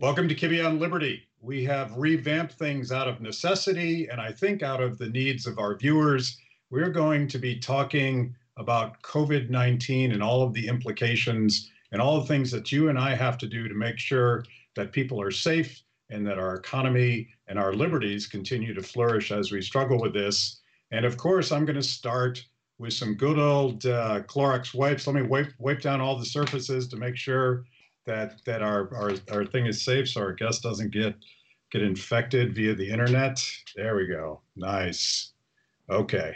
Welcome to Kibbe on Liberty. We have revamped things out of necessity and I think out of the needs of our viewers. We're going to be talking about COVID-19 and all of the implications and all the things that you and I have to do to make sure that people are safe and that our economy and our liberties continue to flourish as we struggle with this. And of course, I'm going to start with some good old Clorox wipes. Let me wipe down all the surfaces to make sure that our thing is safe so our guest doesn't get infected via the internet. There we go. Nice. Okay.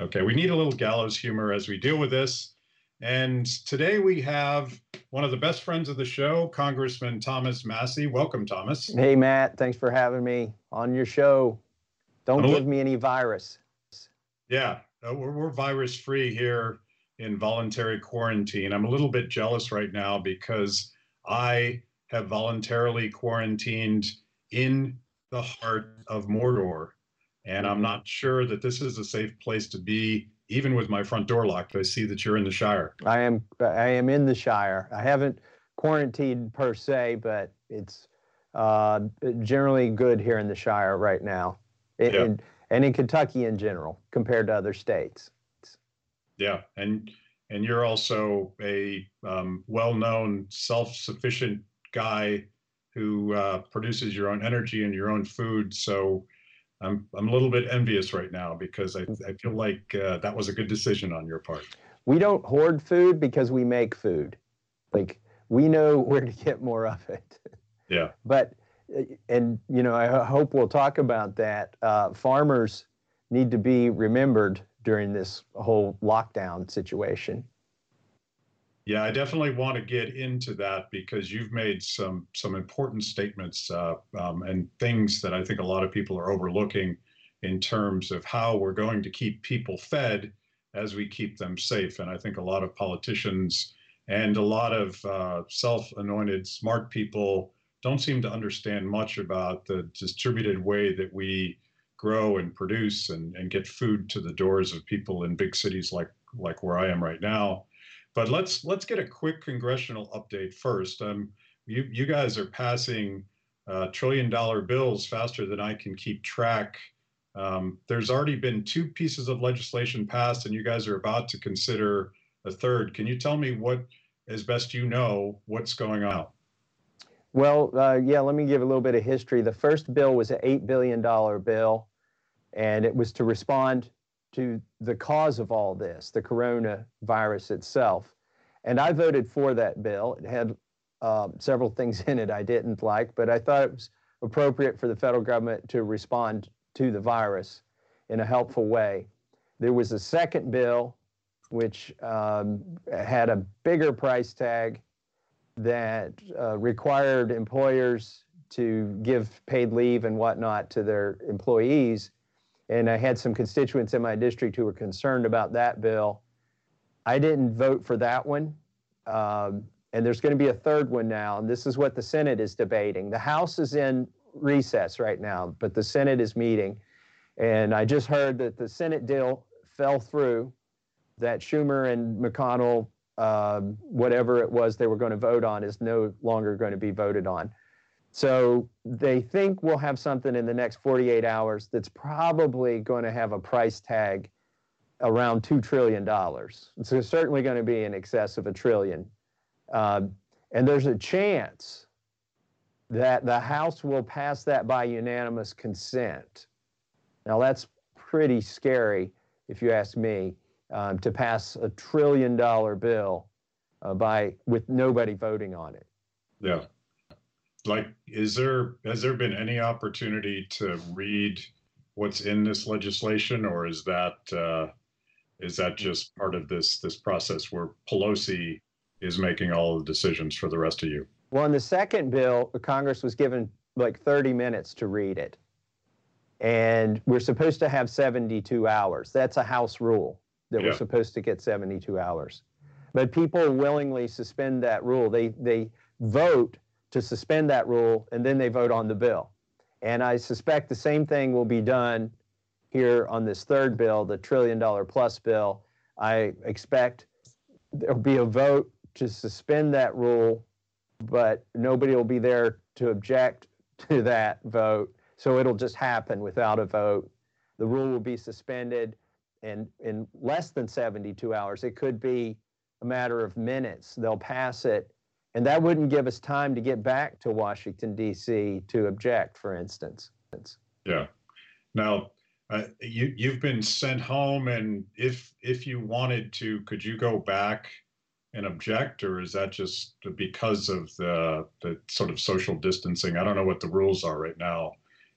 Okay, we need a little gallows humor as we deal with this. And today we have one of the best friends of the show, Congressman Thomas Massey. Welcome, Thomas. Hey, Matt. Thanks for having me on your show. Don't give me any virus. Yeah, we're virus-free here. In voluntary quarantine. I'm a little bit jealous right now because I have voluntarily quarantined in the heart of Mordor, and I'm not sure that this is a safe place to be, even with my front door locked. I see that you're in the Shire. I am in the Shire. I haven't quarantined per se, but it's generally good here in the Shire right now, and in Kentucky in general compared to other states. Yeah, and you're also a well-known, self-sufficient guy who produces your own energy and your own food. So I'm a little bit envious right now because I feel like that was a good decision on your part. We don't hoard food because we make food. Like, we know where to get more of it. Yeah. But, and, you know, I hope we'll talk about that. Farmers need to be remembered during this whole lockdown situation. Yeah, I definitely want to get into that because you've made some important statements and things that I think a lot of people are overlooking in terms of how we're going to keep people fed as we keep them safe. And I think a lot of politicians and a lot of self-anointed smart people don't seem to understand much about the distributed way that we grow and produce and get food to the doors of people in big cities like where I am right now. But let's get a quick congressional update first. You guys are passing trillion-dollar bills faster than I can keep track. There's already been two pieces of legislation passed, and you guys are about to consider a third. Can you tell me what, as best you know, what's going on? Well, yeah, let me give a little bit of history. The first bill was an $8 billion bill. And it was to respond to the cause of all this, the coronavirus itself. And I voted for that bill. It had several things in it I didn't like, but I thought it was appropriate for the federal government to respond to the virus in a helpful way. There was a second bill, which had a bigger price tag that required employers to give paid leave and whatnot to their employees. And I had some constituents in my district who were concerned about that bill. I didn't vote for that one. And there's going to be a third one now. And this is what the Senate is debating. The House is in recess right now, but the Senate is meeting. And I just heard that the Senate deal fell through, that Schumer and McConnell, whatever it was they were going to vote on is no longer going to be voted on. So they think we'll have something in the next 48 hours that's probably going to have a price tag around $2 trillion. It's certainly going to be in excess of $1 trillion. And there's a chance that the House will pass that by unanimous consent. Now, that's pretty scary, if you ask me, to pass a $1 trillion bill with nobody voting on it. Yeah. Like, has there been any opportunity to read what's in this legislation, or is that just part of this process where Pelosi is making all the decisions for the rest of you? Well, in the second bill, Congress was given like 30 minutes to read it, and we're supposed to have 72 hours. That's a House rule that we're supposed to get 72 hours, but people willingly suspend that rule. They vote to suspend that rule, and then they vote on the bill. And I suspect the same thing will be done here on this third bill, the trillion-dollar plus bill. I expect there'll be a vote to suspend that rule, but nobody will be there to object to that vote. So it'll just happen without a vote. The rule will be suspended, and in less than 72 hours, it could be a matter of minutes, they'll pass it. And that wouldn't give us time to get back to Washington, D.C. to object, for instance. Yeah. Now, you've been sent home, and if you wanted to, could you go back and object, or is that just because of the sort of social distancing? I don't know what the rules are right now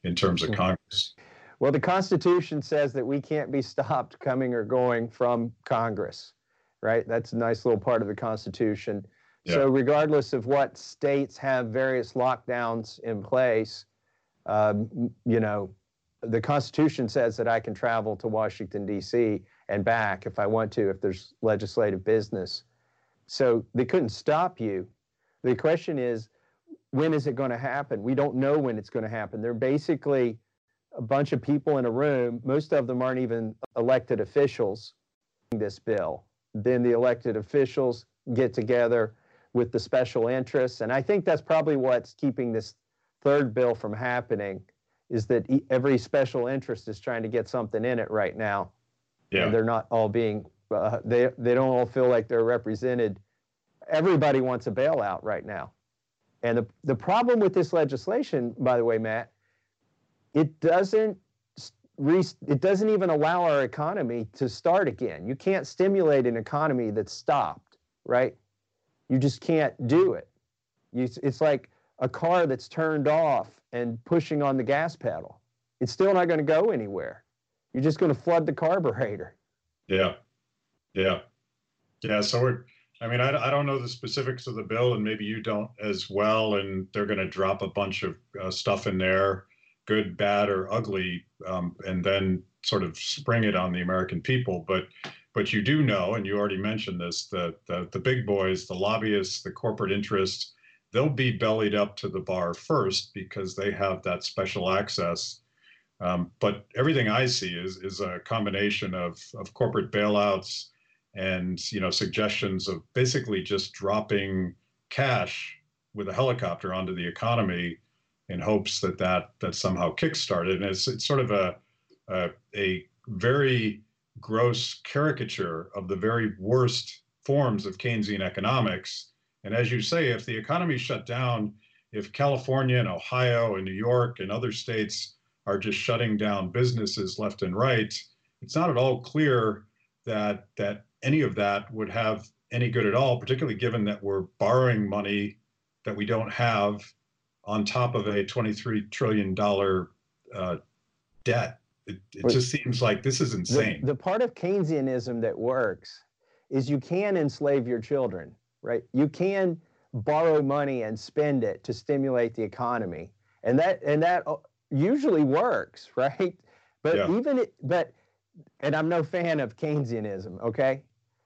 in terms of Congress. Well, the Constitution says that we can't be stopped coming or going from Congress, right? That's a nice little part of the Constitution. Yeah. So regardless of what states have various lockdowns in place, you know, the Constitution says that I can travel to Washington, D.C. and back if I want to, if there's legislative business. So they couldn't stop you. The question is, when is it going to happen? We don't know when it's going to happen. They're basically a bunch of people in a room. Most of them aren't even elected officials in this bill. Then the elected officials get together with the special interests. And I think that's probably what's keeping this third bill from happening, is that every special interest is trying to get something in it right now. Yeah. And they're not all being... they don't all feel like they're represented. Everybody wants a bailout right now. And the problem with this legislation, by the way, Matt, it doesn't even allow our economy to start again. You can't stimulate an economy that's stopped, right? You just can't do it. It's like a car that's turned off and pushing on the gas pedal. It's still not going to go anywhere. You're just going to flood the carburetor. Yeah. Yeah. Yeah. So I don't know the specifics of the bill, and maybe you don't as well. And they're going to drop a bunch of stuff in there, good, bad, or ugly, and then sort of spring it on the American people. But you do know, and you already mentioned this, that the big boys, the lobbyists, the corporate interests, they'll be bellied up to the bar first because they have that special access. But everything I see is a combination of corporate bailouts, and, you know, suggestions of basically just dropping cash with a helicopter onto the economy in hopes that that somehow kickstarted. And it's sort of a very gross caricature of the very worst forms of Keynesian economics. And as you say, if the economy shut down, if California and Ohio and New York and other states are just shutting down businesses left and right, it's not at all clear that any of that would have any good at all, particularly given that we're borrowing money that we don't have on top of a $23 trillion debt. It just seems like this is insane. The part of Keynesianism that works is you can enslave your children, right? You can borrow money and spend it to stimulate the economy. And that usually works, right? But yeah. And I'm no fan of Keynesianism, okay?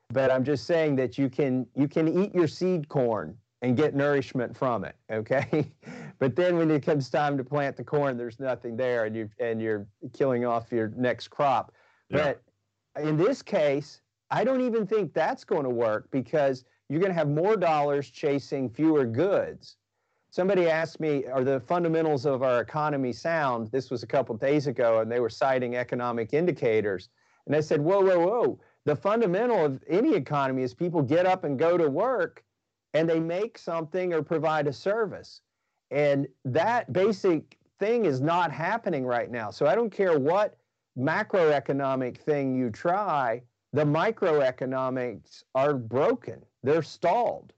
But I'm just saying that you can eat your seed corn and get nourishment from it, okay? But then when it comes time to plant the corn, there's nothing there, and you're killing off your next crop. Yeah. But in this case, I don't even think that's going to work, because you're going to have more dollars chasing fewer goods. Somebody asked me, are the fundamentals of our economy sound? This was a couple of days ago, and they were citing economic indicators. And I said, whoa, whoa, whoa. The fundamental of any economy is people get up and go to work, and they make something or provide a service. And that basic thing is not happening right now. So I don't care what macroeconomic thing you try, the microeconomics are broken. They're stalled.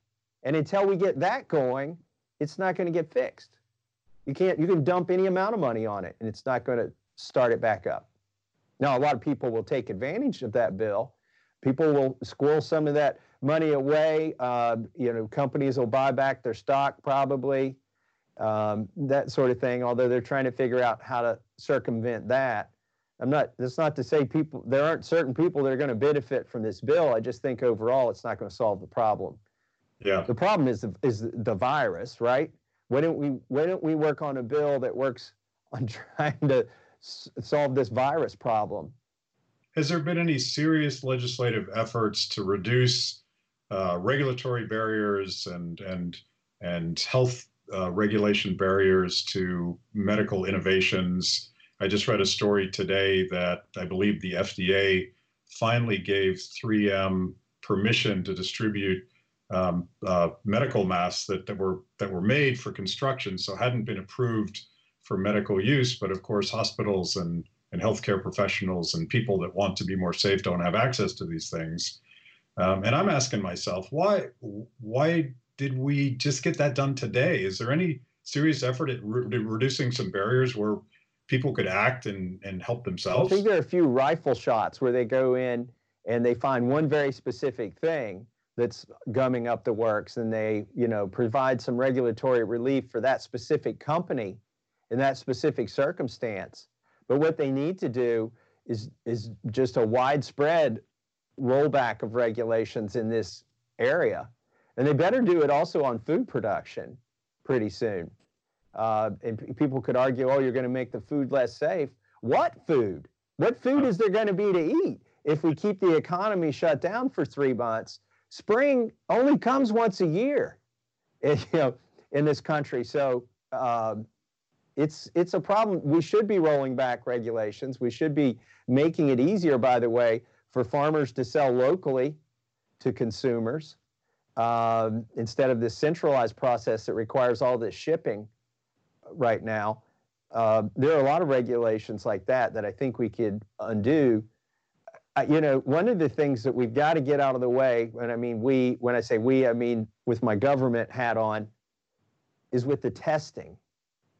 And until we get that going, it's not going to get fixed. You can dump any amount of money on it, and it's not going to start it back up. Now, a lot of people will take advantage of that bill. People will squirrel some of that money away. You know, companies will buy back their stock, probably, that sort of thing, although they're trying to figure out how to circumvent that. That's not to say there aren't certain people that are going to benefit from this bill. I just think overall it's not going to solve the problem. Yeah. The problem is the virus, right? Why don't we work on a bill that works on trying to solve this virus problem? Has there been any serious legislative efforts to reduce regulatory barriers and and health regulation barriers to medical innovations. I just read a story today that I believe the FDA finally gave 3M permission to distribute medical masks that were made for construction, so hadn't been approved for medical use. But of course, hospitals and healthcare professionals and people that want to be more safe don't have access to these things. And I'm asking myself, why did we just get that done today? Is there any serious effort at reducing some barriers where people could act and help themselves? I think there are a few rifle shots where they go in and they find one very specific thing that's gumming up the works, and they, you know, provide some regulatory relief for that specific company in that specific circumstance. But what they need to do is just a widespread rollback of regulations in this area. And they better do it also on food production pretty soon. And people could argue, oh, you're going to make the food less safe. What food? What food is there going to be to eat if we keep the economy shut down for 3 months? Spring only comes once a year, you know, in this country. So it's a problem. We should be rolling back regulations. We should be making it easier, by the way, for farmers to sell locally to consumers instead of this centralized process that requires all this shipping right now. There are a lot of regulations like that that I think we could undo. You know, one of the things that we've got to get out of the way, and I mean we, when I say we, I mean with my government hat on, is with the testing.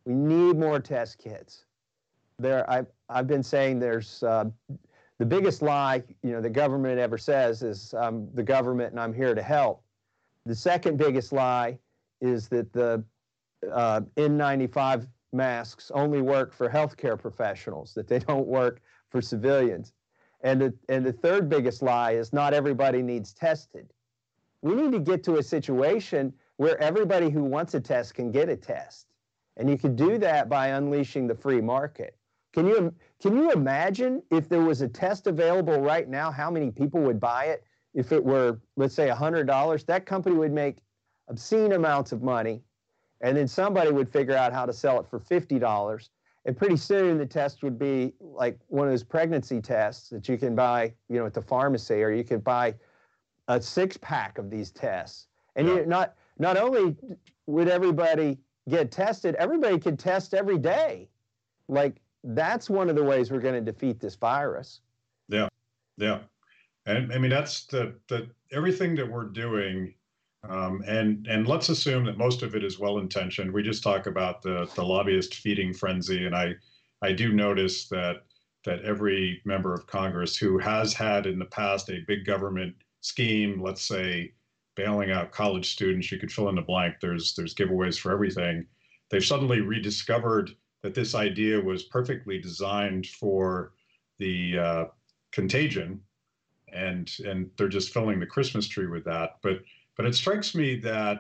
We need more test kits. I've been saying there's the biggest lie, you know, the government ever says is I'm the government and I'm here to help. The second biggest lie is that the N95 masks only work for healthcare professionals, that they don't work for civilians. And the third biggest lie is not everybody needs tested. We need to get to a situation where everybody who wants a test can get a test. And you can do that by unleashing the free market. Can you imagine if there was a test available right now, how many people would buy it? If it were, let's say, $100, that company would make obscene amounts of money. And then somebody would figure out how to sell it for $50. And pretty soon the test would be like one of those pregnancy tests that you can buy, you know, at the pharmacy, or you could buy a 6-pack of these tests. And yeah, not only would everybody get tested, everybody could test every day. Like, that's one of the ways we're going to defeat this virus. Yeah, yeah. And I mean, that's the everything that we're doing. And let's assume that most of it is well-intentioned. We just talk about the lobbyist feeding frenzy, and I do notice that every member of Congress who has had in the past a big government scheme, let's say bailing out college students, you could fill in the blank, there's giveaways for everything, they've suddenly rediscovered that this idea was perfectly designed for the contagion, and they're just filling the Christmas tree with that. But it strikes me that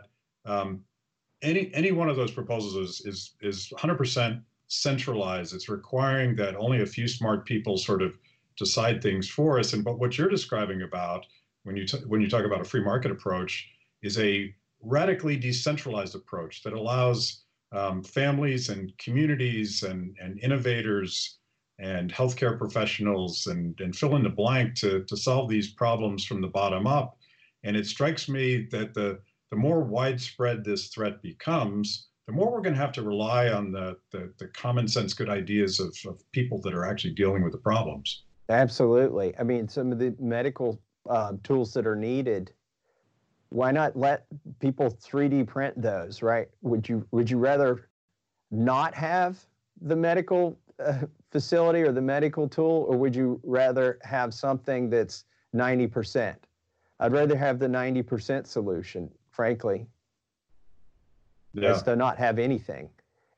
any one of those proposals is 100% centralized. It's requiring that only a few smart people sort of decide things for us. But what you're describing about when you talk about a free market approach is a radically decentralized approach that allows families and communities and innovators and healthcare professionals and fill in the blank to solve these problems from the bottom up. And it strikes me that the more widespread this threat becomes, the more we're going to have to rely on the common sense, good ideas of people that are actually dealing with the problems. Absolutely. I mean, some of the medical tools that are needed, why not let people 3D print those, right? Would you rather not have the medical facility or the medical tool, or would you rather have something that's 90%? I'd rather have the 90% solution, frankly, yeah, as to not have anything.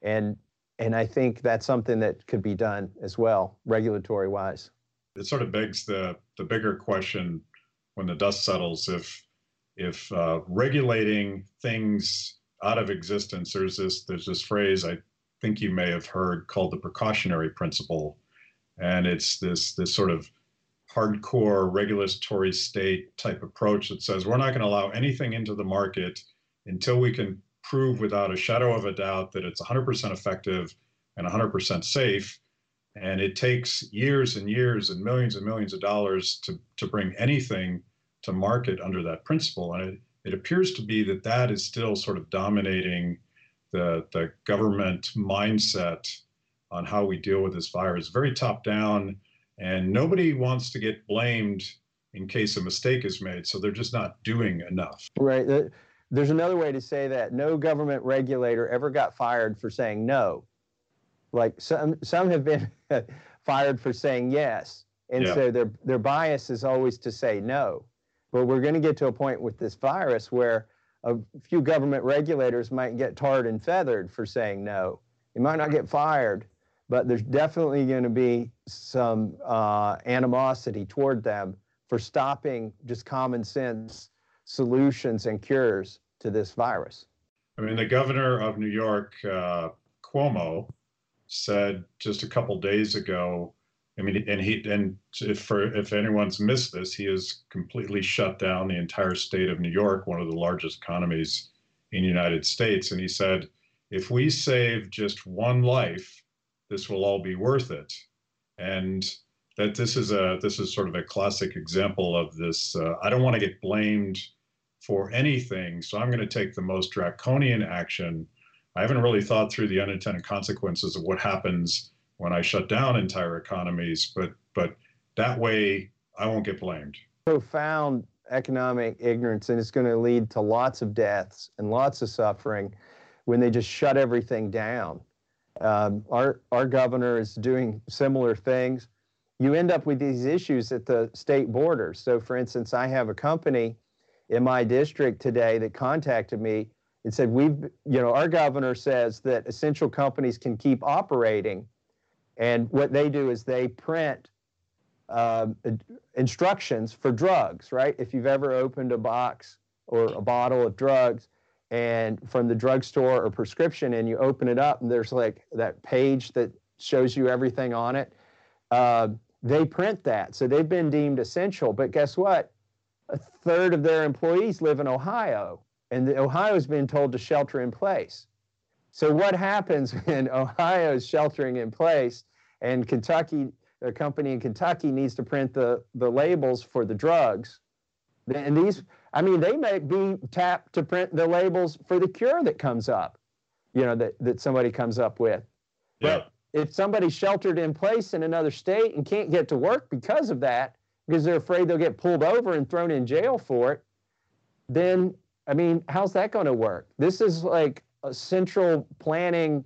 And I think that's something that could be done as well, regulatory-wise. It sort of begs the bigger question when the dust settles, if regulating things out of existence, there's this phrase I think you may have heard called the precautionary principle, and it's this sort of hardcore regulatory state type approach that says we're not going to allow anything into the market until we can prove without a shadow of a doubt that it's 100% effective and 100% safe. And it takes years and years and millions of dollars to bring anything to market under that principle. And it appears to be that that is still sort of dominating the government mindset on how we deal with this virus, very top down. And nobody wants to get blamed in case a mistake is made. So they're just not doing enough. Right. There's another way to say that. No government regulator ever got fired for saying no. Like some have been fired for saying yes. And so their bias is always to say no. But we're going to get to a point with this virus where a few government regulators might get tarred and feathered for saying no. You might not get fired, but there's definitely going to be some animosity toward them for stopping just common sense solutions and cures to this virus. I mean, the governor of New York, Cuomo, said just a couple days ago, I mean, if anyone's missed this, he has completely shut down the entire state of New York, one of the largest economies in the United States. And he said, if we save just one life, this will all be worth it. And that this is sort of a classic example of this. I don't want to get blamed for anything, so I'm going to take the most draconian action. I haven't really thought through the unintended consequences of what happens when I shut down entire economies, but that way I won't get blamed. Profound economic ignorance, and it's going to lead to lots of deaths and lots of suffering when they just shut everything down. Our governor is doing similar things. You end up with these issues at the state border. So for instance, I have a company in my district today that contacted me and said, our governor says that essential companies can keep operating. And what they do is they print instructions for drugs, right? If you've ever opened a box or a bottle of drugs and from the drugstore or prescription and you open it up and there's like that page that shows you everything on it, they print that. So they've been deemed essential, but guess what? A third of their employees live in Ohio and Ohio's been told to shelter in place. So what happens when Ohio is sheltering in place and Kentucky, a company in Kentucky needs to print the labels for the drugs? And these, I mean, they may be tapped to print the labels for the cure that comes up, that somebody comes up with. Yeah. But if somebody's sheltered in place in another state and can't get to work because of that, because they're afraid they'll get pulled over and thrown in jail for it, then, I mean, how's that going to work? This is like a central planning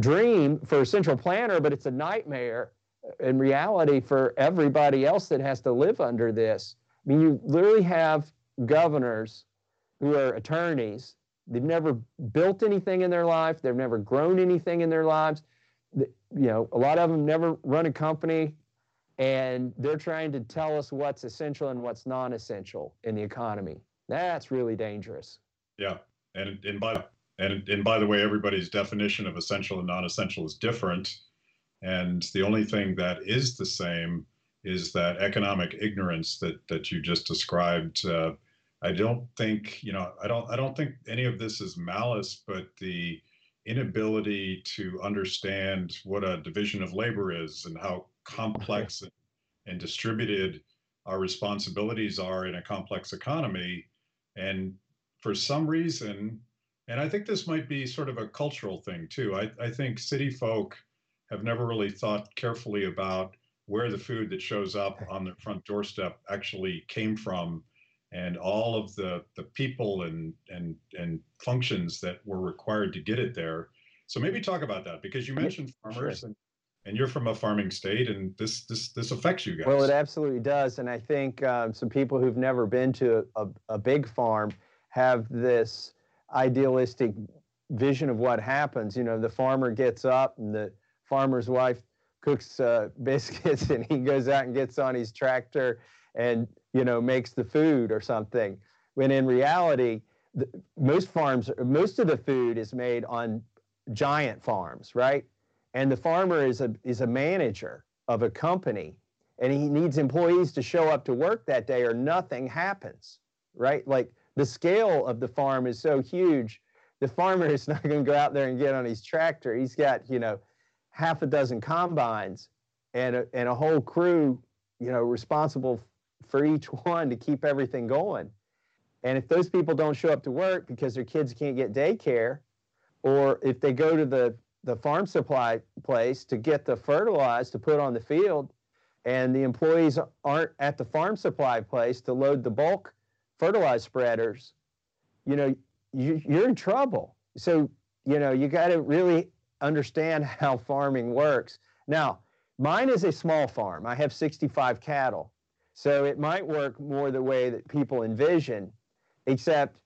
dream for a central planner, but it's a nightmare in reality for everybody else that has to live under this. I mean, you literally have governors who are attorneys. They've never built anything in their life. They've never grown anything in their lives. A lot of them never run a company, and they're trying to tell us what's essential and what's non-essential in the economy. That's really dangerous. Yeah. And by the way, everybody's definition of essential and non-essential is different. And the only thing that is the same is that economic ignorance that you just described. I don't think, I don't think any of this is malice, but the inability to understand what a division of labor is and how complex and distributed our responsibilities are in a complex economy. And for some reason, and I think this might be sort of a cultural thing too, I think city folk have never really thought carefully about where the food that shows up on their front doorstep actually came from, and all of the people and functions that were required to get it there. So maybe talk about that, because you mentioned farmers, and you're from a farming state, and this affects you guys. Well, it absolutely does, and I think some people who've never been to a big farm have this idealistic vision of what happens. The farmer gets up and the farmer's wife cooks biscuits and he goes out and gets on his tractor and, makes the food or something. When in reality, most of the food is made on giant farms, right? And the farmer is a manager of a company and he needs employees to show up to work that day or nothing happens, right? Like, the scale of the farm is so huge the farmer is not going to go out there and get on his tractor. He's got, you know, half a dozen combines and a whole crew, you know, responsible for each one to keep everything going. And if those people don't show up to work because their kids can't get daycare, or if they go to the farm supply place to get the fertilizer to put on the field, and the employees aren't at the farm supply place to load the bulk fertilizer spreaders, you know, you're in trouble. So, you know, you got to really understand how farming works. Now, mine is a small farm. I have 65 cattle. So it might work more the way that people envision, except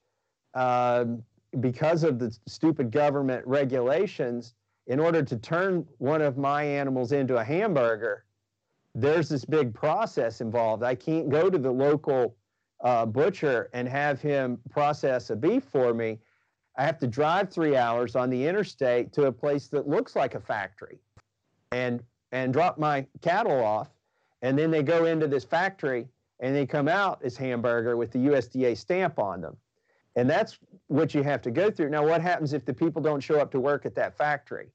because of the stupid government regulations, in order to turn one of my animals into a hamburger, there's this big process involved. I can't go to the local butcher and have him process a beef for me. I have to drive 3 hours on the interstate to a place that looks like a factory and drop my cattle off. And then they go into this factory and they come out as hamburger with the USDA stamp on them. And that's what you have to go through. Now, what happens if the people don't show up to work at that factory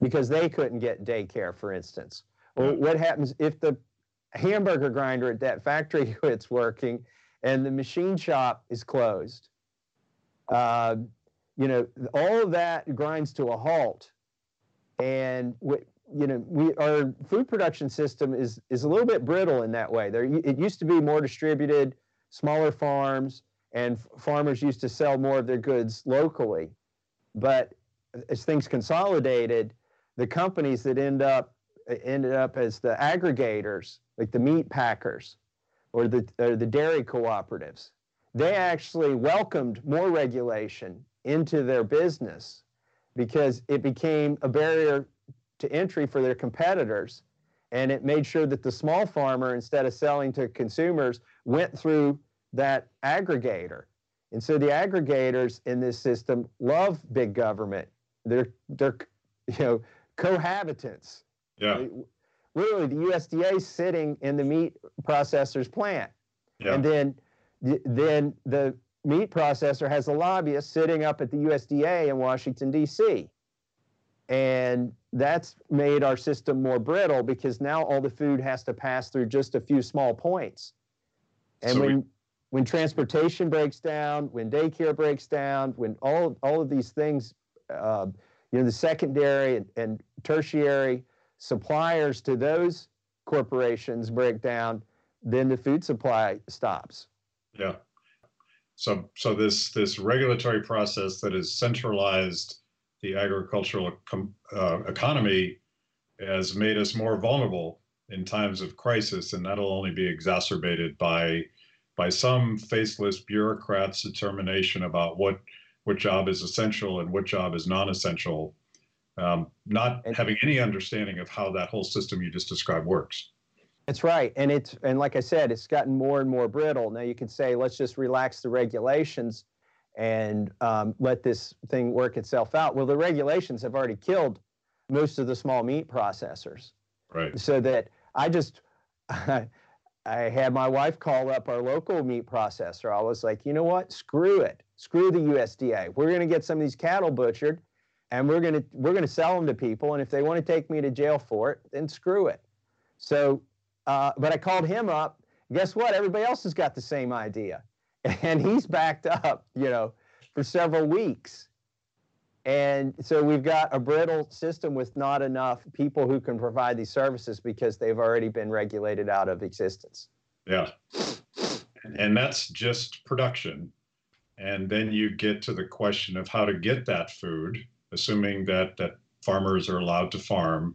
because they couldn't get daycare, for instance? Or what happens if the hamburger grinder at that factory quits working and the machine shop is closed? You know, all of that grinds to a halt. And you know, our food production system is a little bit brittle in that way. It used to be more distributed, smaller farms, and farmers used to sell more of their goods locally. But as things consolidated, the companies that ended up as the aggregators, like the meat packers or the dairy cooperatives, they actually welcomed more regulation into their business because it became a barrier to entry for their competitors, and it made sure that the small farmer, instead of selling to consumers, went through that aggregator. And so the aggregators in this system love big government. They're you know, cohabitants. Yeah. Really, the USDA sitting in the meat processor's plant, yeah. And then the meat processor has a lobbyist sitting up at the USDA in Washington D.C. And that's made our system more brittle because now all the food has to pass through just a few small points. And so when transportation breaks down, when daycare breaks down, when all of these things, you know, the secondary and tertiary suppliers to those corporations break down, then the food supply stops. Yeah. So this regulatory process that is centralized the agricultural economy has made us more vulnerable in times of crisis, and that'll only be exacerbated by some faceless bureaucrat's determination about what job is essential and what job is non-essential, not having any understanding of how that whole system you just described works. That's right, and like I said, it's gotten more and more brittle. Now you can say, let's just relax the regulations and let this thing work itself out. Well, the regulations have already killed most of the small meat processors. Right. So that I had my wife call up our local meat processor. I was like, you know what? Screw it. Screw the USDA. We're going to get some of these cattle butchered, and we're going to sell them to people. And if they want to take me to jail for it, then screw it. So, but I called him up. Guess what? Everybody else has got the same idea. And he's backed up, you know, for several weeks. And so we've got a brittle system with not enough people who can provide these services because they've already been regulated out of existence. Yeah. And that's just production. And then you get to the question of how to get that food, assuming that farmers are allowed to farm.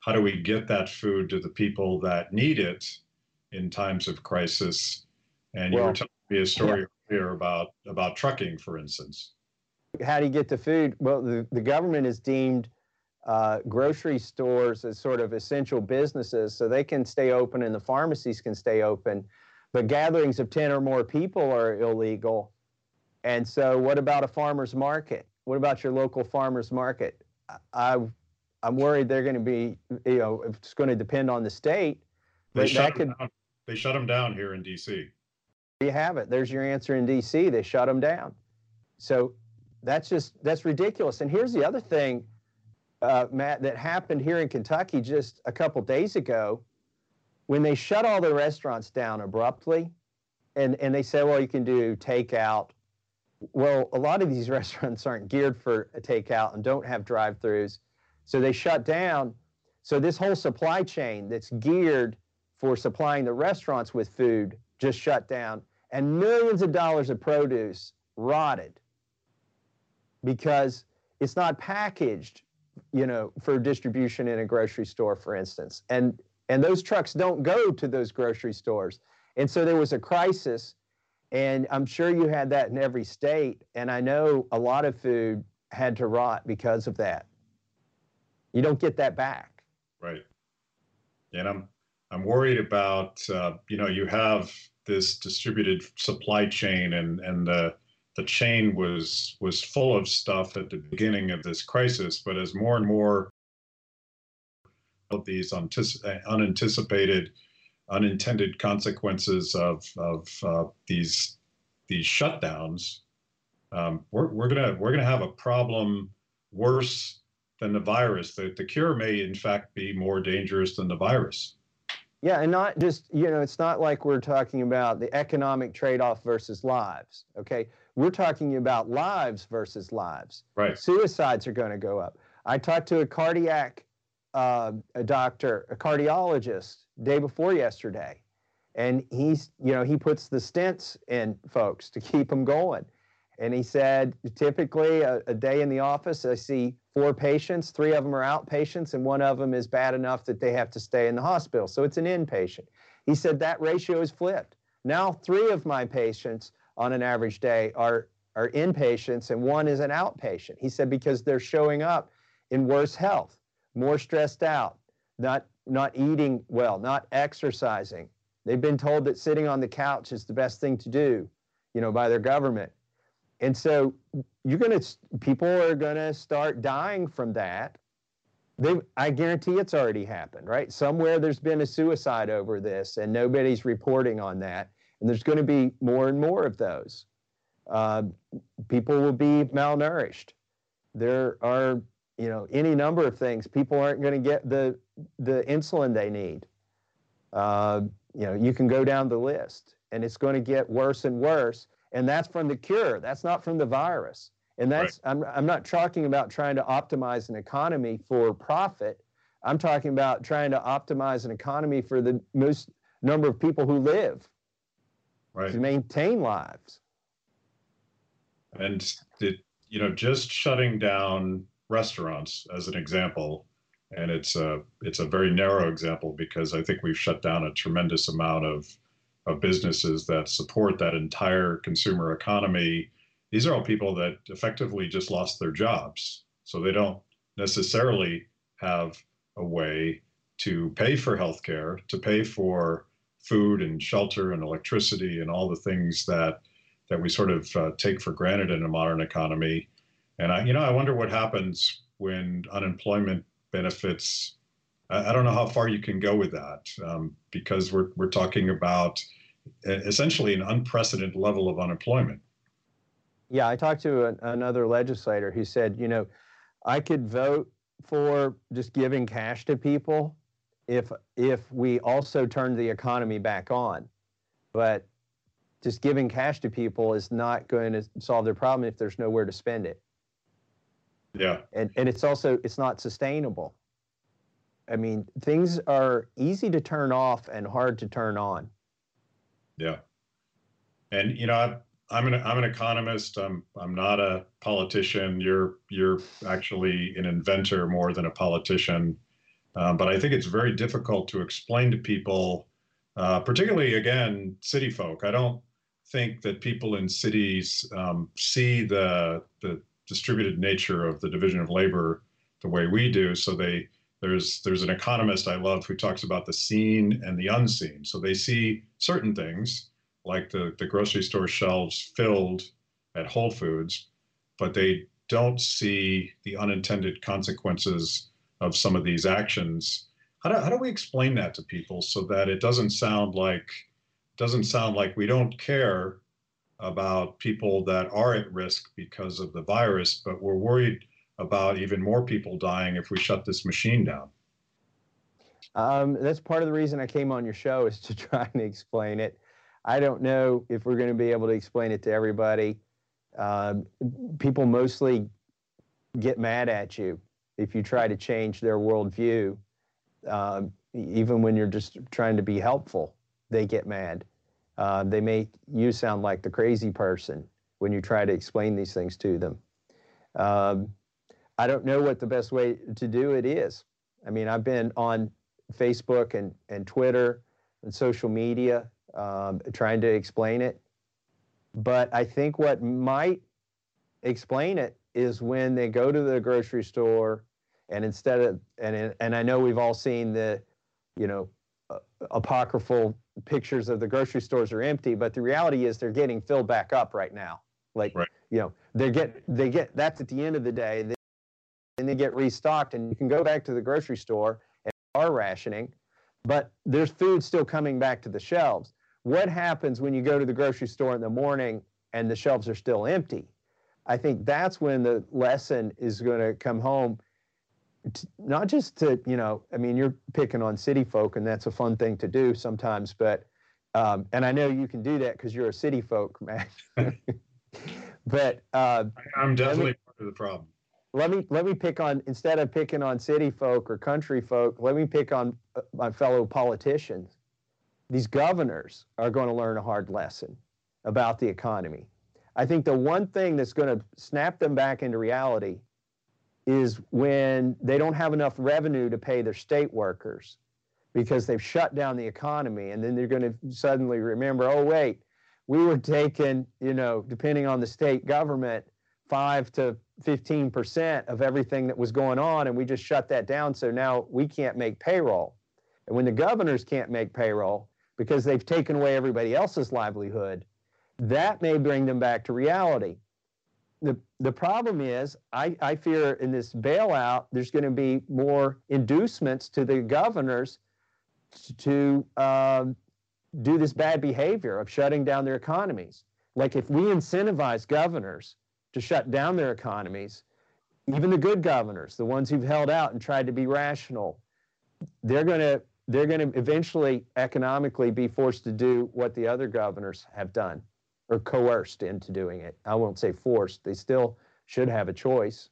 How do we get that food to the people that need it in times of crisis? And you were talking be a story earlier about trucking, for instance. How do you get the food? Well, the government has deemed grocery stores as sort of essential businesses, so they can stay open and the pharmacies can stay open. But gatherings of 10 or more people are illegal. And so what about a farmer's market? What about your local farmer's market? I'm worried they're going to be, you know, it's going to depend on the state. They shut them down here in D.C. You have it. There's your answer in D.C. They shut them down. So That's ridiculous. And here's the other thing, Matt, that happened here in Kentucky just a couple days ago when they shut all the restaurants down abruptly and they said, well, you can do takeout. Well, a lot of these restaurants aren't geared for a takeout and don't have drive-thrus. So they shut down. So this whole supply chain that's geared for supplying the restaurants with food just shut down, and millions of dollars of produce rotted because it's not packaged, you know, for distribution in a grocery store, for instance. And those trucks don't go to those grocery stores. And so there was a crisis, and I'm sure you had that in every state. And I know a lot of food had to rot because of that. You don't get that back. Right. And I'm worried about, you know, you have this distributed supply chain, and the chain was full of stuff at the beginning of this crisis. But as more and more of these unanticipated, unintended consequences of these shutdowns, we're gonna have a problem worse than the virus. The cure may in fact be more dangerous than the virus. Yeah, and not just, you know, it's not like we're talking about the economic trade-off versus lives, okay? We're talking about lives versus lives. Right. Suicides are going to go up. I talked to a cardiac a cardiologist, day before yesterday, and he's, you know, he puts the stents in folks to keep them going. And he said, typically a day in the office, I see 4 patients, 3 of them are outpatients, and 1 of them is bad enough that they have to stay in the hospital. So it's an inpatient. He said that ratio is flipped. Now 3 of my patients on an average day are inpatients, and 1 is an outpatient. He said because they're showing up in worse health, more stressed out, not eating well, not exercising. They've been told that sitting on the couch is the best thing to do, you know, by their government. And so people are gonna start dying from that. I guarantee it's already happened, right? Somewhere there's been a suicide over this and nobody's reporting on that. And there's gonna be more and more of those. People will be malnourished. There are, you know, any number of things. People aren't gonna get the insulin they need. You know, you can go down the list and it's gonna get worse and worse. And that's from the cure. That's not from the virus. And that's, right. I'm not talking about trying to optimize an economy for profit. I'm talking about trying to optimize an economy for the most number of people who live, right, to maintain lives. And, you know, just shutting down restaurants as an example, and it's a very narrow example because I think we've shut down a tremendous amount of businesses that support that entire consumer economy. These are all people that effectively just lost their jobs. So they don't necessarily have a way to pay for healthcare, to pay for food and shelter and electricity and all the things that we sort of take for granted in a modern economy. And I wonder what happens when unemployment benefits, I don't know how far you can go with that, because we're talking about essentially an unprecedented level of unemployment. Yeah, I talked to another legislator who said, you know, I could vote for just giving cash to people if we also turned the economy back on. But just giving cash to people is not going to solve their problem if there's nowhere to spend it. Yeah. And it's not sustainable. I mean, things are easy to turn off and hard to turn on. Yeah. And, you know, I'm an economist. I'm not a politician. You're actually an inventor more than a politician. But I think it's very difficult to explain to people, particularly, again, city folk. I don't think that people in cities see the distributed nature of the division of labor the way we do. So there's an economist I love who talks about the seen and the unseen. So they see certain things, like the grocery store shelves filled at Whole Foods, but they don't see the unintended consequences of some of these actions. How do we explain that to people so that it doesn't sound like we don't care about people that are at risk because of the virus, but we're worried about even more people dying if we shut this machine down. That's part of the reason I came on your show, is to try and explain it. I don't know if we're going to be able to explain it to everybody. People mostly get mad at you if you try to change their worldview. Even when you're just trying to be helpful, they get mad. They make you sound like the crazy person when you try to explain these things to them. I don't know what the best way to do it is. I mean, I've been on Facebook and Twitter and social media trying to explain it. But I think what might explain it is when they go to the grocery store and instead of, and I know we've all seen the, you know, apocryphal pictures of the grocery stores are empty, but the reality is they're getting filled back up right now. Like, right. You know, they get, that's at the end of the day, and they get restocked, and you can go back to the grocery store and are rationing, but there's food still coming back to the shelves. What happens when you go to the grocery store in the morning and the shelves are still empty? I think that's when the lesson is going to come home. Not just to, you know, I mean, you're picking on city folk, and that's a fun thing to do sometimes, but, and I know you can do that because you're a city folk, man. But I'm definitely part of the problem. Let me pick on, instead of picking on city folk or country folk, let me pick on my fellow politicians. These governors are going to learn a hard lesson about the economy. I think the one thing that's going to snap them back into reality is when they don't have enough revenue to pay their state workers because they've shut down the economy, and then they're going to suddenly remember, oh, wait, we were taking, you know, depending on the state government, 5 to 15% of everything that was going on, and we just shut that down, so now we can't make payroll. And when the governors can't make payroll because they've taken away everybody else's livelihood, that may bring them back to reality. The problem is, I fear in this bailout, there's going to be more inducements to the governors to do this bad behavior of shutting down their economies. Like, if we incentivize governors to shut down their economies, even the good governors, the ones who've held out and tried to be rational, they're going to eventually economically be forced to do what the other governors have done, or coerced into doing it. I won't say forced. They still should have a choice.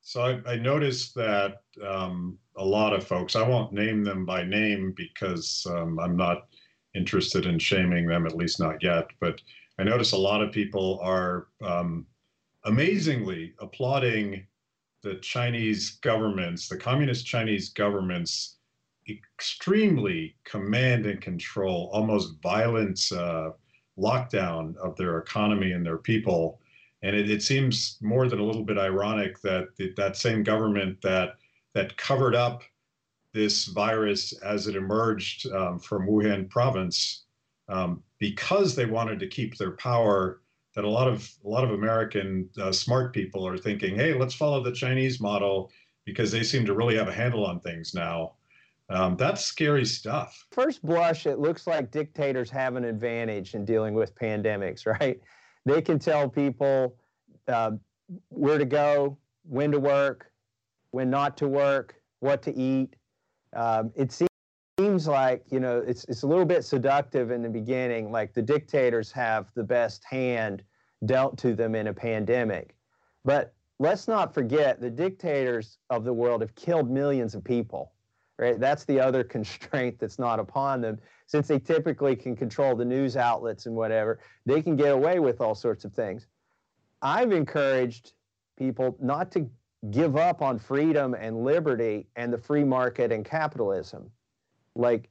So I noticed that a lot of folks, I won't name them by name because I'm not interested in shaming them, at least not yet, but I notice a lot of people are amazingly applauding the Chinese government's, the communist Chinese government's extremely command and control, almost violent lockdown of their economy and their people. And it seems more than a little bit ironic that that same government that covered up this virus as it emerged from Wuhan province, because they wanted to keep their power, that a lot of American smart people are thinking, hey, let's follow the Chinese model because they seem to really have a handle on things now. That's scary stuff. First blush, it looks like dictators have an advantage in dealing with pandemics, right? They can tell people where to go, when to work, when not to work, what to eat. It seems like, you know, it's a little bit seductive in the beginning, like the dictators have the best hand dealt to them in a pandemic. But let's not forget, the dictators of the world have killed millions of people. Right? That's the other constraint that's not upon them. Since they typically can control the news outlets and whatever, they can get away with all sorts of things. I've encouraged people not to give up on freedom and liberty and the free market and capitalism. Like,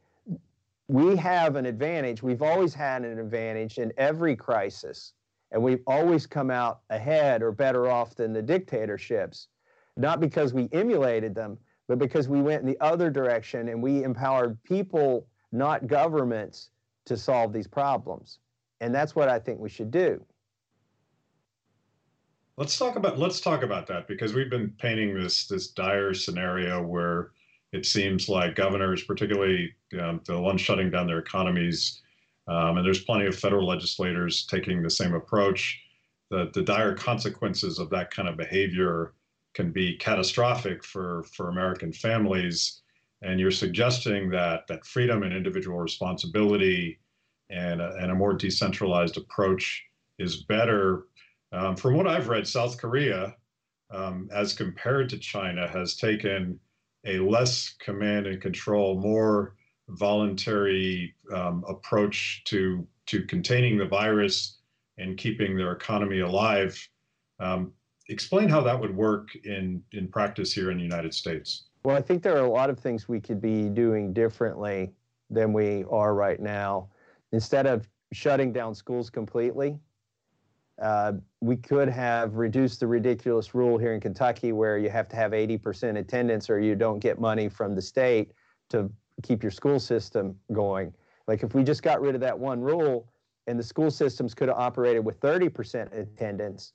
we have an advantage. We've always had an advantage in every crisis, and we've always come out ahead or better off than the dictatorships, not because we emulated them, but because we went in the other direction and we empowered people, not governments, to solve these problems. And that's what I think we should do. Let's talk about that, because we've been painting this dire scenario where it seems like governors, particularly the ones shutting down their economies, And there's plenty of federal legislators taking the same approach. The dire consequences of that kind of behavior can be catastrophic for American families. And you're suggesting that freedom and individual responsibility and a more decentralized approach is better. From what I've read, South Korea, as compared to China, has taken a less command and control, more voluntary approach to containing the virus and keeping their economy alive. Explain how that would work in practice here in the United States. Well, I think there are a lot of things we could be doing differently than we are right now. Instead of shutting down schools completely, we could have reduced the ridiculous rule here in Kentucky where you have to have 80% attendance or you don't get money from the state to keep your school system going. Like if we just got rid of that one rule and the school systems could have operated with 30% attendance,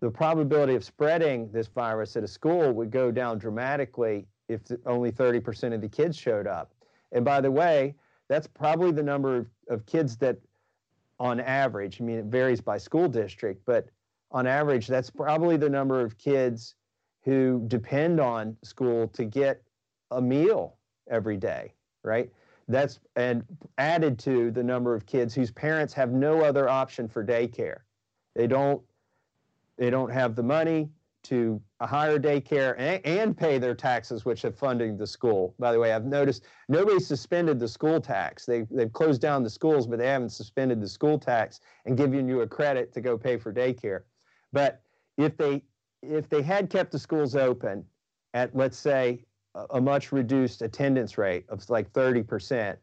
the probability of spreading this virus at a school would go down dramatically if only 30% of the kids showed up. And by the way, that's probably the number of kids that on average, I mean, it varies by school district, but on average, that's probably the number of kids who depend on school to get a meal every day, right? That's and added to the number of kids whose parents have no other option for daycare. They don't have the money to hire daycare and pay their taxes, which are funding the school. By the way, I've noticed nobody suspended the school tax. They've closed down the schools, but they haven't suspended the school tax and given you a credit to go pay for daycare. But if they had kept the schools open at, let's say, a much reduced attendance rate of like 30%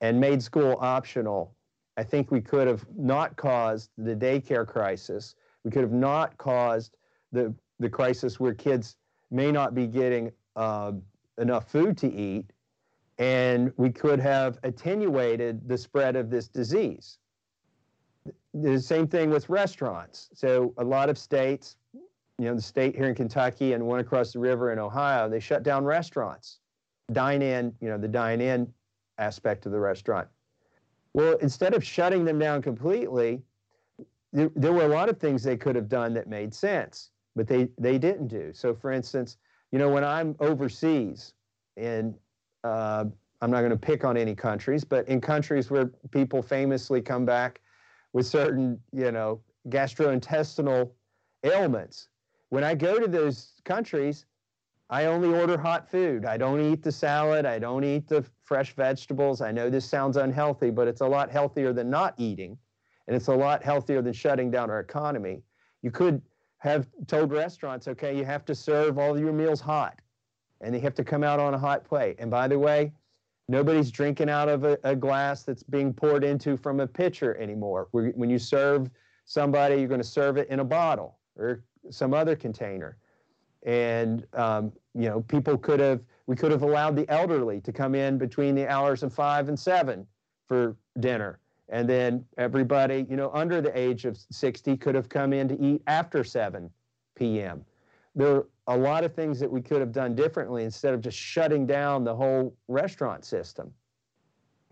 and made school optional, I think we could have not caused the daycare crisis. We could have not caused the crisis where kids may not be getting enough food to eat, and we could have attenuated the spread of this disease. The same thing with restaurants. So a lot of states, you know, the state here in Kentucky and one across the river in Ohio, they shut down restaurants, dine-in, you know, the dine-in aspect of the restaurant. Well, instead of shutting them down completely, there were a lot of things they could have done that made sense, but they didn't do. So for instance, you know, when I'm overseas and I'm not going to pick on any countries, but in countries where people famously come back with certain, you know, gastrointestinal ailments, when I go to those countries, I only order hot food. I don't eat the salad. I don't eat the fresh vegetables. I know this sounds unhealthy, but it's a lot healthier than not eating. And it's a lot healthier than shutting down our economy. You could have told restaurants, okay, you have to serve all your meals hot and they have to come out on a hot plate. And by the way, nobody's drinking out of a glass that's being poured into from a pitcher anymore. When you serve somebody, you're going to serve it in a bottle or some other container. And, you know, we could have allowed the elderly to come in between the hours of 5 and 7 for dinner. And then everybody, you know, under the age of 60 could have come in to eat after 7 p.m. There are a lot of things that we could have done differently instead of just shutting down the whole restaurant system.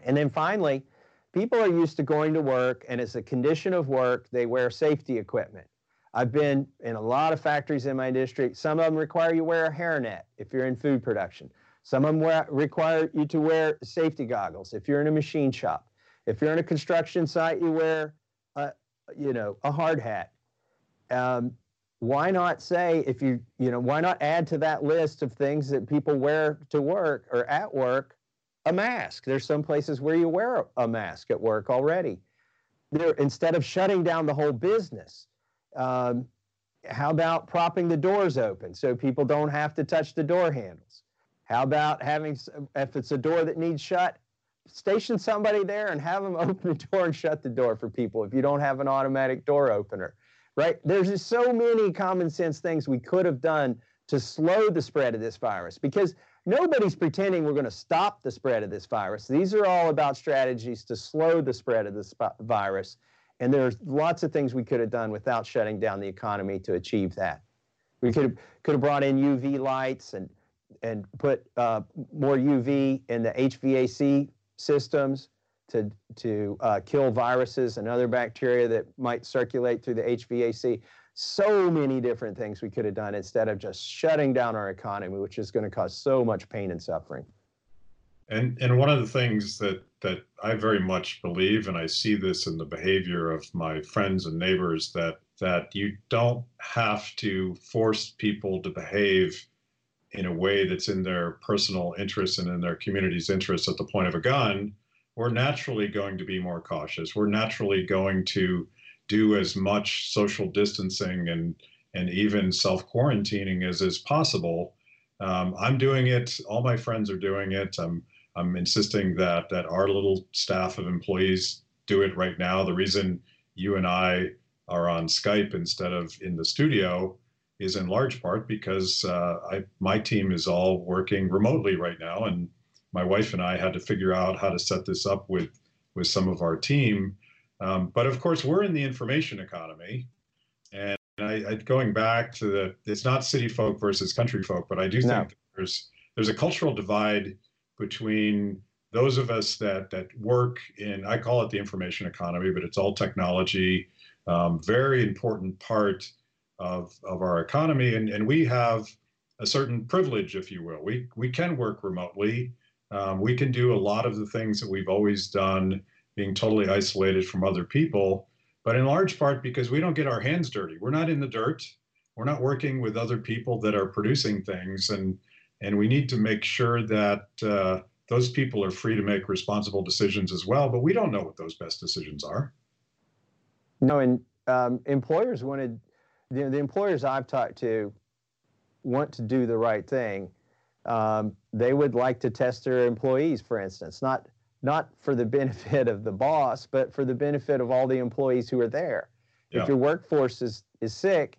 And then finally, people are used to going to work, and as a condition of work, they wear safety equipment. I've been in a lot of factories in my district. Some of them require you wear a hairnet if you're in food production. Some of them require you to wear safety goggles if you're in a machine shop. If you're in a construction site, you wear, you know, a hard hat. Why not say if you know, why not add to that list of things that people wear to work or at work, a mask? There's some places where you wear a mask at work already. Instead of shutting down the whole business, how about propping the doors open so people don't have to touch the door handles? How about having, if it's a door that needs shut, station somebody there and have them open the door and shut the door for people if you don't have an automatic door opener, right? There's just so many common sense things we could have done to slow the spread of this virus because nobody's pretending we're going to stop the spread of this virus. These are all about strategies to slow the spread of this virus. And there's lots of things we could have done without shutting down the economy to achieve that. We could have brought in UV lights and put more UV in the HVAC systems. to kill viruses and other bacteria that might circulate through the HVAC. So many different things we could have done instead of just shutting down our economy, which is going to cause so much pain and suffering. And one of the things that I very much believe, and I see this in the behavior of my friends and neighbors, that you don't have to force people to behave in a way that's in their personal interests and in their community's interests at the point of a gun. We're naturally going to be more cautious. We're naturally going to do as much social distancing and even self-quarantining as is possible. I'm doing it. All my friends are doing it. I'm insisting that our little staff of employees do it right now. The reason you and I are on Skype instead of in the studio is in large part because my team is all working remotely right now, and my wife and I had to figure out how to set this up with some of our team. But of course, we're in the information economy, and going back to it's not city folk versus country folk, but I do think that there's a cultural divide between those of us that work in, I call it the information economy, but it's all technology, very important part of our economy, and we have a certain privilege, if you will. We can work remotely. We can do a lot of the things that we've always done, being totally isolated from other people, but in large part because we don't get our hands dirty. We're not in the dirt. We're not working with other people that are producing things, and we need to make sure that those people are free to make responsible decisions as well, but we don't know what those best decisions are. No, and employers wanted, you know, the employers I've talked to want to do the right thing. They would like to test their employees, for instance, not for the benefit of the boss, but for the benefit of all the employees who are there. Yeah. If your workforce is sick,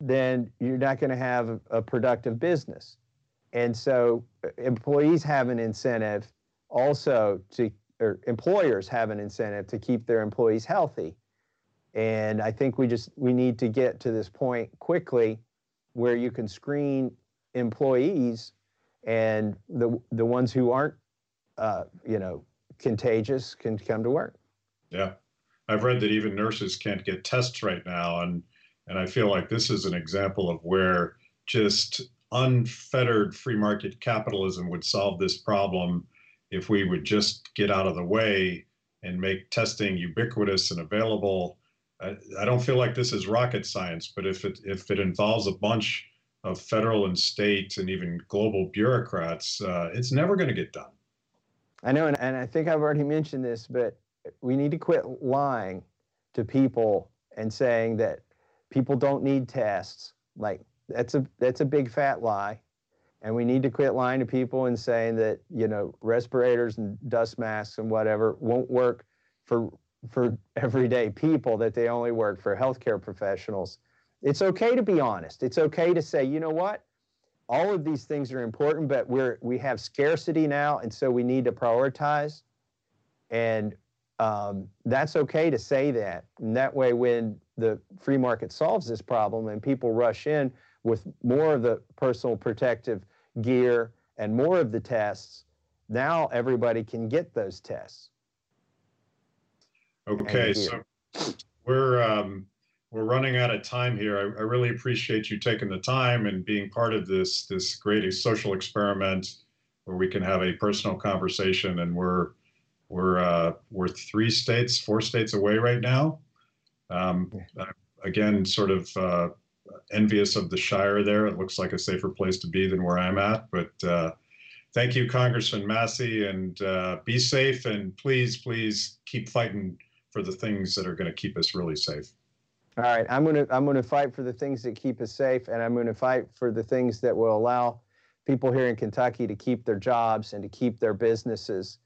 then you're not going to have a productive business. And so employees have an incentive also or employers have an incentive to keep their employees healthy. And I think we need to get to this point quickly where you can screen employees, and the ones who aren't, contagious can come to work. Yeah. I've read that even nurses can't get tests right now. And I feel like this is an example of where just unfettered free market capitalism would solve this problem if we would just get out of the way and make testing ubiquitous and available. I don't feel like this is rocket science, but if it involves a bunch of federal and state and even global bureaucrats, it's never going to get done. I know, and I think I've already mentioned this, but we need to quit lying to people and saying that people don't need tests. Like, that's a big fat lie. And we need to quit lying to people and saying that, you know, respirators and dust masks and whatever won't work for everyday people, that they only work for healthcare professionals. It's okay to be honest. It's okay to say, you know what? All of these things are important, but we have scarcity now, and so we need to prioritize. And that's okay to say that. And that way, when the free market solves this problem and people rush in with more of the personal protective gear and more of the tests, now everybody can get those tests. Okay, so we're running out of time here. I really appreciate you taking the time and being part of this great social experiment where we can have a personal conversation. And we're 4 states away right now. Again, sort of envious of the Shire there. It looks like a safer place to be than where I'm at, but. Thank you, Congressman Massey, and be safe, and please, please keep fighting for the things that are going to keep us really safe. All right, I'm going to fight for the things that keep us safe, and I'm going to fight for the things that will allow people here in Kentucky to keep their jobs and to keep their businesses,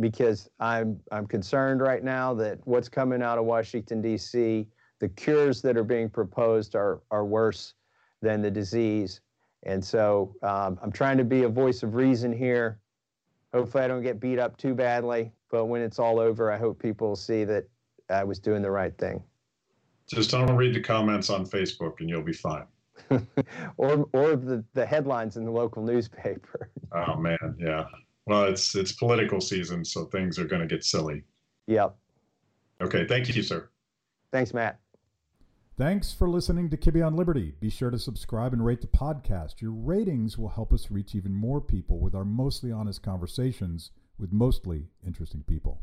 because I'm concerned right now that what's coming out of Washington, D.C., the cures that are being proposed are worse than the disease. And so I'm trying to be a voice of reason here. Hopefully I don't get beat up too badly, but when it's all over, I hope people will see that I was doing the right thing. Just don't read the comments on Facebook and you'll be fine. or the headlines in the local newspaper. Oh man, yeah. Well, it's political season, so things are going to get silly. Yep. Okay. Thank you, sir. Thanks, Matt. Thanks for listening to Kibbe on Liberty. Be sure to subscribe and rate the podcast. Your ratings will help us reach even more people with our mostly honest conversations with mostly interesting people.